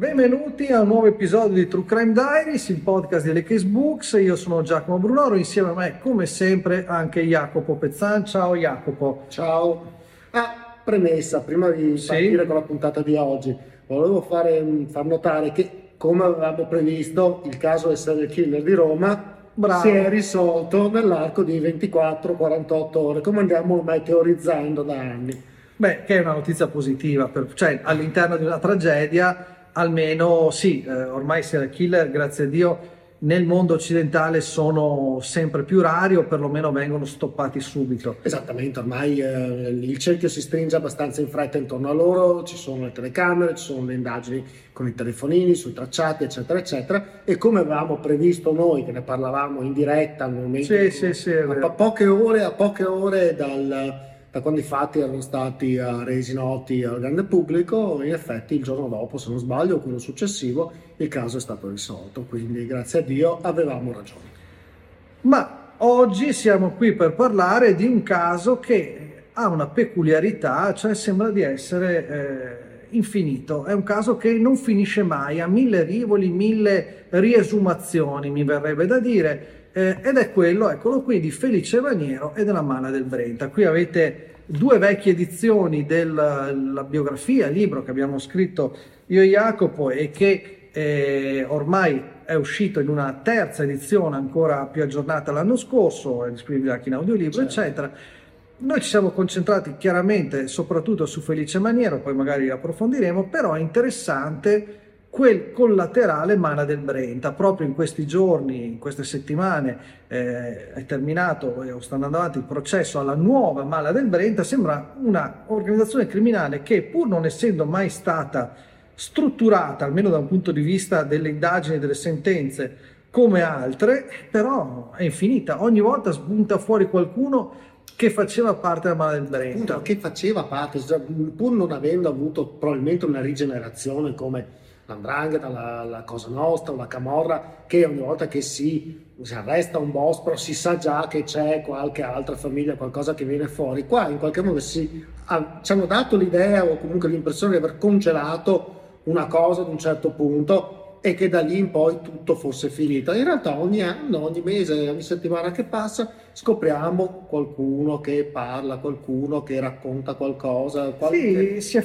Benvenuti a un nuovo episodio di True Crime Diaries, il podcast delle Casebooks. Io sono Giacomo Brunoro, insieme a me come sempre anche Jacopo Pezzan. Ciao Jacopo. Ciao. Ah, premessa, prima di partire con la puntata di oggi, volevo far notare che, come avevamo previsto, il caso del serial killer di Roma si è risolto nell'arco di 24-48 ore, come andiamo ormai teorizzando da anni. Beh, che è una notizia positiva, cioè all'interno di una tragedia. Almeno sì, ormai serial killer, grazie a Dio, nel mondo occidentale sono sempre più rari o perlomeno vengono stoppati subito. Esattamente, ormai il cerchio si stringe abbastanza in fretta intorno a loro, ci sono le telecamere, ci sono le indagini con i telefonini, sui tracciati eccetera eccetera, e come avevamo previsto noi, che ne parlavamo in diretta al momento, a poche ore da quando i fatti erano stati resi noti al grande pubblico, in effetti il giorno dopo, se non sbaglio, o quello successivo, il caso è stato risolto, quindi grazie a Dio avevamo ragione. Ma oggi siamo qui per parlare di un caso che ha una peculiarità, cioè sembra di essere infinito, è un caso che non finisce mai, ha mille rivoli, mille riesumazioni mi verrebbe da dire. Ed è quello, eccolo qui, di Felice Maniero e della Mala del Brenta. Qui avete due vecchie edizioni della biografia, libro che abbiamo scritto io e Jacopo e che ormai è uscito in una terza edizione ancora più aggiornata l'anno scorso, è disponibile anche in audiolibro, eccetera. Noi ci siamo concentrati chiaramente soprattutto su Felice Maniero, poi magari approfondiremo, però è interessante quel collaterale Mala del Brenta. Proprio in questi giorni, in queste settimane, è terminato o sta andando avanti il processo alla nuova Mala del Brenta. Sembra una organizzazione criminale che, pur non essendo mai stata strutturata, almeno da un punto di vista delle indagini e delle sentenze, come altre, però è infinita. Ogni volta spunta fuori qualcuno che faceva parte della Mala del Brenta. Appunto, che faceva parte, pur non avendo avuto probabilmente una rigenerazione come l'Andrangheta, la Cosa Nostra, la Camorra, che ogni volta che si arresta un boss si sa già che c'è qualche altra famiglia, qualcosa che viene fuori. Qua in qualche modo ci hanno dato l'idea o comunque l'impressione di aver congelato una cosa ad un certo punto e che da lì in poi tutto fosse finito. In realtà ogni anno, ogni mese, ogni settimana che passa scopriamo qualcuno che parla, qualcuno che racconta qualcosa. Sì, si è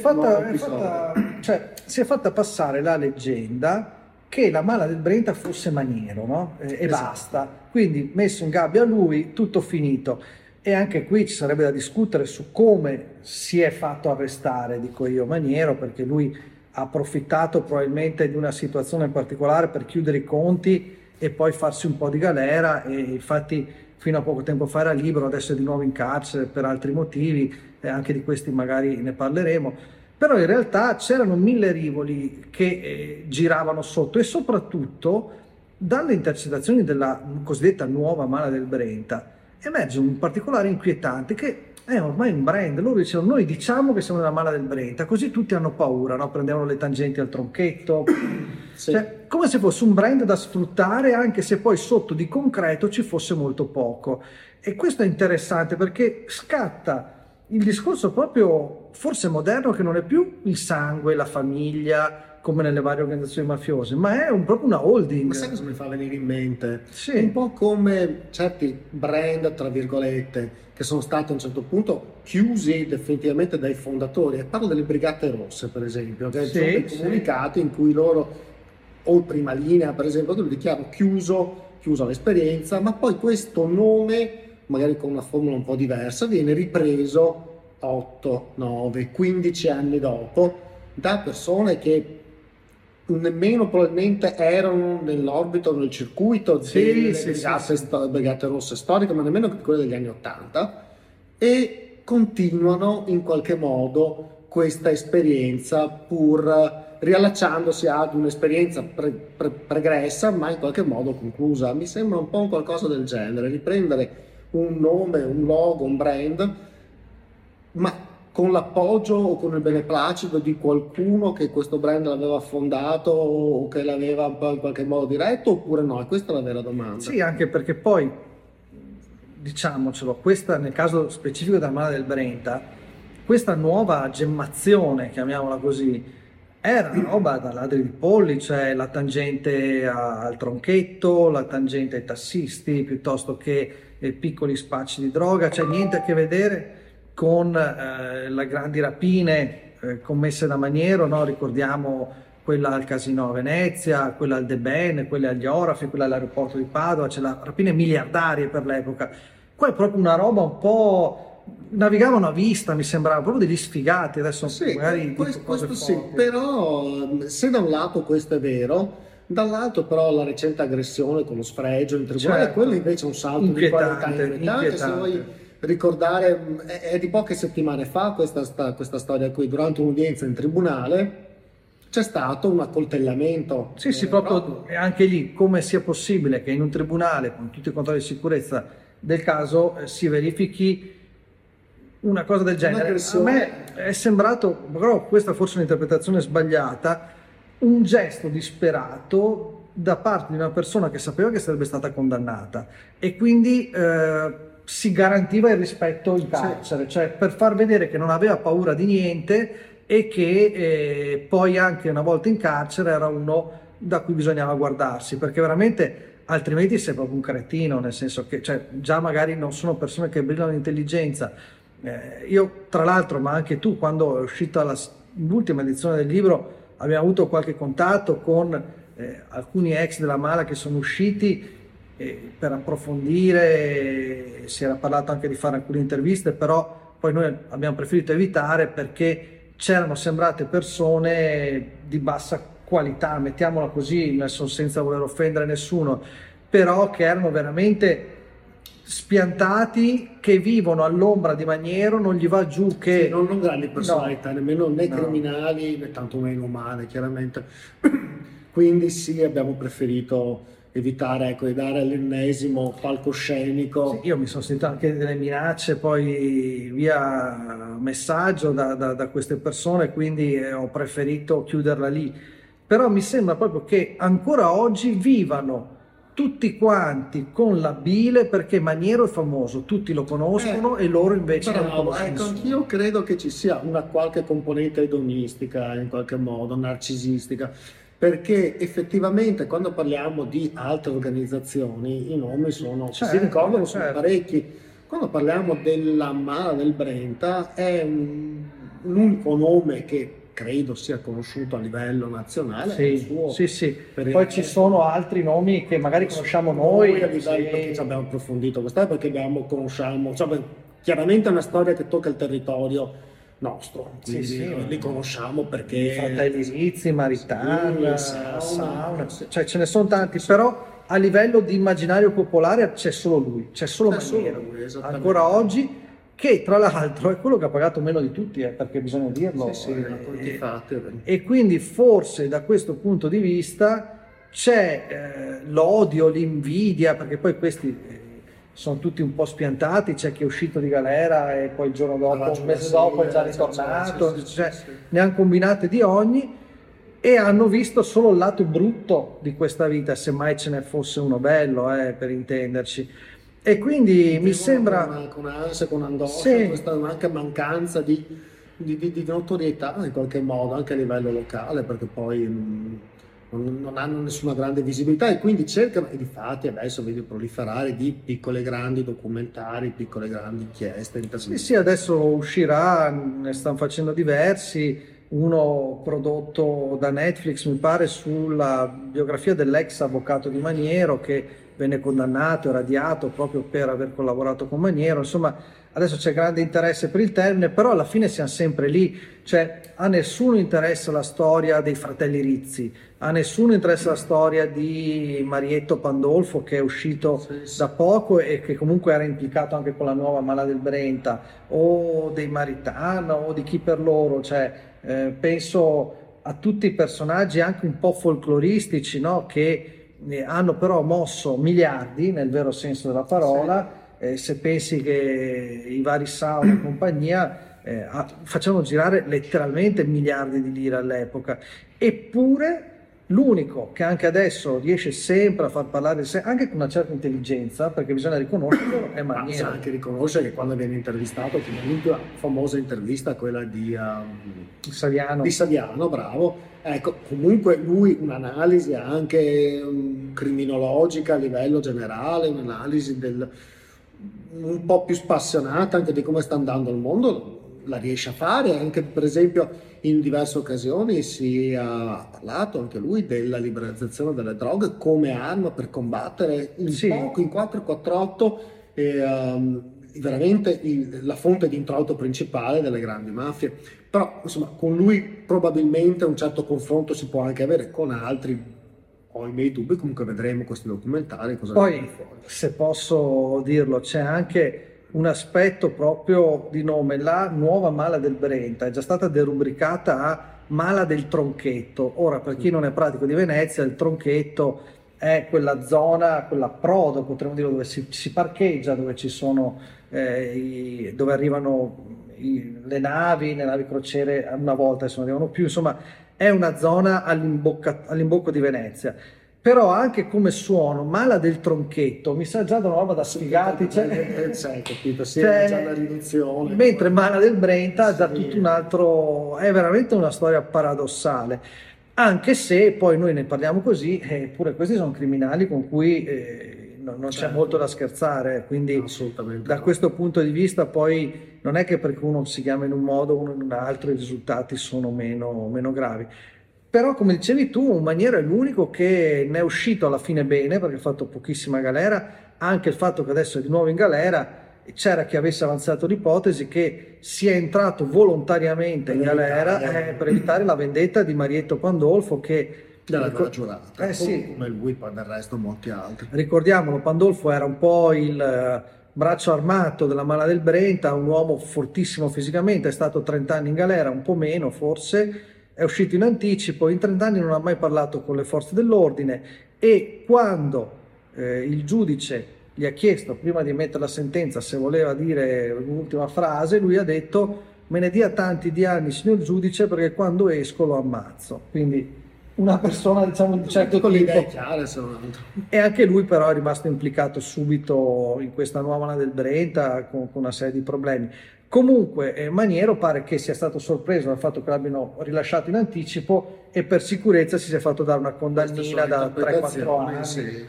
fatta passare la leggenda che la Mala del Brenta fosse Maniero, no? E basta. Quindi messo in gabbia lui, tutto finito. E anche qui ci sarebbe da discutere su come si è fatto arrestare, dico io, Maniero, perché lui ha approfittato probabilmente di una situazione in particolare per chiudere i conti e poi farsi un po' di galera, e infatti fino a poco tempo fa era libero, adesso è di nuovo in carcere per altri motivi, e anche di questi magari ne parleremo. Però in realtà c'erano mille rivoli che giravano sotto, e soprattutto dalle intercettazioni della cosiddetta nuova Mala del Brenta emerge un particolare inquietante che è ormai un brand. Loro dicevano: noi diciamo che siamo nella Mala del Brenta, così tutti hanno paura, no? Prendevano le tangenti al Tronchetto, cioè, come se fosse un brand da sfruttare, anche se poi sotto di concreto ci fosse molto poco. E questo è interessante perché scatta il discorso proprio forse moderno, che non è più il sangue, la famiglia, come nelle varie organizzazioni mafiose, ma è proprio una holding. Ma sai cosa mi fa venire in mente? Sì. Un po' come certi brand, tra virgolette, che sono stati a un certo punto chiusi definitivamente dai fondatori. E parlo delle Brigate Rosse, per esempio, che sono dei comunicati in cui loro, o Prima Linea, per esempio, dove dichiarano chiuso l'esperienza, ma poi questo nome, magari con una formula un po' diversa, viene ripreso 8, 9, 15 anni dopo da persone che nemmeno probabilmente erano nell'orbito, nel circuito delle Brigate Rosse storiche, ma nemmeno quelle degli anni '80, e continuano in qualche modo questa esperienza pur riallacciandosi ad un'esperienza pregressa, ma in qualche modo conclusa. Mi sembra un po' un qualcosa del genere, riprendere un nome, un logo, un brand, ma con l'appoggio o con il beneplacito di qualcuno che questo brand l'aveva fondato o che l'aveva in qualche modo diretto, oppure no? E questa è la vera domanda. Sì, anche perché poi, diciamocelo, questa nel caso specifico della Mala del Brenta, questa nuova gemmazione, chiamiamola così, Era una roba da ladri di pollice, la tangente al tronchetto, la tangente ai tassisti, piuttosto che piccoli spacci di droga, cioè niente a che vedere con le grandi rapine commesse da Maniero, no? Ricordiamo quella al Casinò Venezia, quella al De Ben, quella agli Orafi, quella all'aeroporto di Padova, cioè rapine miliardarie per l'epoca. Qua è proprio una roba un po'... Navigavano a vista, mi sembrava, proprio degli sfigati. Adesso sì, magari questo sì, però se da un lato questo è vero, dall'altro però la recente aggressione con lo sfregio in tribunale, certo, quello invece è un salto di qualità inquietante. Se vuoi ricordare, è di poche settimane fa questa storia qui, durante un'udienza in tribunale c'è stato un accoltellamento. Sì, sì, proprio anche lì, come sia possibile che in un tribunale, con tutti i controlli di sicurezza del caso, si verifichi una cosa del genere. A me è sembrato, però questa forse è un'interpretazione sbagliata, un gesto disperato da parte di una persona che sapeva che sarebbe stata condannata e quindi si garantiva il rispetto in carcere, sì, cioè per far vedere che non aveva paura di niente e che poi anche una volta in carcere era uno da cui bisognava guardarsi, perché veramente altrimenti sei proprio un cretino, nel senso che cioè, già magari non sono persone che brillano di intelligenza. Io tra l'altro, ma anche tu, quando è uscita l'ultima edizione del libro, abbiamo avuto qualche contatto con alcuni ex della Mala che sono usciti per approfondire, si era parlato anche di fare alcune interviste, però poi noi abbiamo preferito evitare perché c'erano sembrate persone di bassa qualità, mettiamola così, senza voler offendere nessuno, però che erano veramente... spiantati, che vivono all'ombra di Maniero, non gli va giù che... Sì, non grandi personalità, no, nemmeno né no, criminali né tantomeno umane, chiaramente. Quindi sì, abbiamo preferito evitare, ecco, di dare l'ennesimo palcoscenico. Sì, io mi sono sentito anche delle minacce, poi via messaggio da queste persone, quindi ho preferito chiuderla lì. Però mi sembra proprio che ancora oggi vivano tutti quanti con la bile perché Maniero è famoso, tutti lo conoscono e loro invece non lo conoscono. Ecco, io credo che ci sia una qualche componente edonistica, in qualche modo narcisistica, perché effettivamente quando parliamo di altre organizzazioni i nomi sono, certo, si ricordano, certo, sono parecchi. Quando parliamo della Mala del Brenta è l'unico nome che credo sia conosciuto a livello nazionale, sì, suo, sì, sì. Poi ci sono altri nomi che magari conosciamo noi a livello, sì, perché ci abbiamo approfondito quest'anno, perché conosciamo, cioè, chiaramente è una storia che tocca il territorio nostro, sì, sì, li conosciamo perché Fratelli Rizzi, Maritana, Sauna, cioè ce ne sono tanti, sì, però a livello di immaginario popolare c'è solo lui, c'è solo Maniero ancora oggi, che tra l'altro è quello che ha pagato meno di tutti, perché bisogna dirlo, sì, sì, e quindi forse da questo punto di vista c'è l'odio, l'invidia, perché poi questi sono tutti un po' spiantati, c'è chi è uscito di galera e poi il giorno dopo, un mese dopo è già ritornato, sì, sì, cioè, sì, ne hanno combinate di ogni e hanno visto solo il lato brutto di questa vita, se mai ce ne fosse uno bello, per intenderci. E quindi mi sembra con ansia, con angoscia, sì, questa anche mancanza di notorietà in qualche modo, anche a livello locale, perché poi non hanno nessuna grande visibilità e quindi cercano, e difatti adesso vedi proliferare di piccole grandi documentari, piccole grandi inchieste. Sì, sì, adesso uscirà, ne stanno facendo diversi, uno prodotto da Netflix mi pare sulla biografia dell'ex avvocato di Maniero che venne condannato e radiato proprio per aver collaborato con Maniero. Insomma, adesso c'è grande interesse per il termine, però alla fine siamo sempre lì, cioè a nessuno interessa la storia dei fratelli Rizzi, a nessuno interessa la storia di Marietto Pandolfo che è uscito, sì, sì, da poco e che comunque era implicato anche con la nuova Mala del Brenta, o dei Maritana o di chi per loro, cioè penso a tutti i personaggi anche un po' folcloristici, no? Che hanno però mosso miliardi nel vero senso della parola, sì, se pensi che i vari Sauna e compagnia facevano girare letteralmente miliardi di lire all'epoca, eppure L'unico che anche adesso riesce sempre a far parlare anche con una certa intelligenza, perché bisogna riconoscerlo, è Maniero. Bisogna anche riconoscere che quando viene intervistato, come l'ultima famosa intervista, quella di Saviano, bravo, ecco, comunque lui un'analisi anche criminologica a livello generale, un'analisi un po' più spassionata anche di come sta andando il mondo, la riesce a fare. Anche per esempio in diverse occasioni si è parlato anche lui della liberalizzazione delle droghe come arma per combattere poco in 448 veramente la fonte di introito principale delle grandi mafie. Però insomma, con lui probabilmente un certo confronto si può anche avere, con altri ho i miei dubbi. Comunque vedremo questi documentari cosa poi fuori. Se posso dirlo, c'è anche un aspetto proprio di nome, la nuova Mala del Brenta è già stata derubricata a Mala del Tronchetto. Ora, per chi non è pratico di Venezia, il Tronchetto è quella zona, quella prodo, potremmo dire, dove si parcheggia, dove ci sono, dove arrivano le navi crociere, una volta adesso non arrivano più, insomma è una zona all'imbocco di Venezia. Però anche come suono, Mala del Tronchetto, mi sa già da una roba da sfigati. C'è, capito, sì, c'è già la riduzione. Mentre Mala del Brenta è già tutto un altro, è veramente una storia paradossale. Anche se poi noi ne parliamo così, eppure questi sono criminali con cui non c'è molto da scherzare. Quindi da questo punto di vista poi non è che perché uno si chiama in un modo o uno in un altro i risultati sono meno gravi. Però come dicevi tu, Maniero è l'unico che ne è uscito alla fine bene, perché ha fatto pochissima galera. Anche il fatto che adesso è di nuovo in galera, c'era chi avesse avanzato l'ipotesi che sia entrato volontariamente in galera per evitare la vendetta di Marietto Pandolfo, che della giurata, come lui, ma del resto molti altri. Ricordiamolo, Pandolfo era un po' il braccio armato della Mala del Brenta, un uomo fortissimo fisicamente, è stato 30 anni in galera, un po' meno forse, è uscito in anticipo, in 30 anni non ha mai parlato con le forze dell'ordine, e quando il giudice gli ha chiesto, prima di emettere la sentenza, se voleva dire un'ultima frase, lui ha detto: me ne dia tanti di anni, signor giudice, perché quando esco lo ammazzo. Quindi una persona, diciamo, di un certo tipo. Chiara, e anche lui però è rimasto implicato subito in questa nuova Mala del Brenta con una serie di problemi. Comunque Maniero pare che sia stato sorpreso dal fatto che l'abbiano rilasciato in anticipo, e per sicurezza si sia fatto dare una condannina da 3-4 anni. Sì.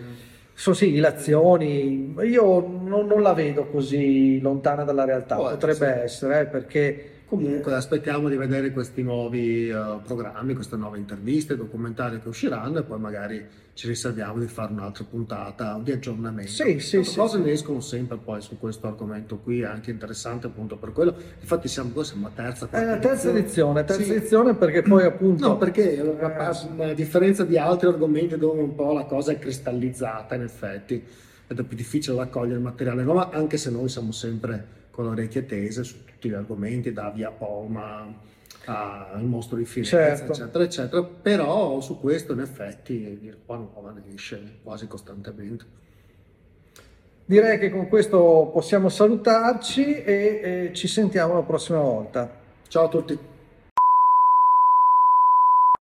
Sono dilazioni, io non la vedo così lontana dalla realtà, potrebbe essere, perché... Comunque aspettiamo di vedere questi nuovi programmi, queste nuove interviste, documentari che usciranno, e poi magari ci riserviamo di fare un'altra puntata di aggiornamento. Cose ne escono sempre poi su questo argomento qui, anche interessante appunto per quello. Infatti siamo a terza edizione. È la terza edizione perché poi appunto... No, perché a differenza di altri argomenti dove un po' la cosa è cristallizzata in effetti, ed è più difficile raccogliere il materiale nuovo, anche se noi siamo sempre con le orecchie tese su tutti gli argomenti, da Via Poma al mostro di Firenze, eccetera, eccetera. Però su questo in effetti qua nuova ne esce quasi costantemente. Direi che con questo possiamo salutarci e ci sentiamo la prossima volta. Ciao a tutti.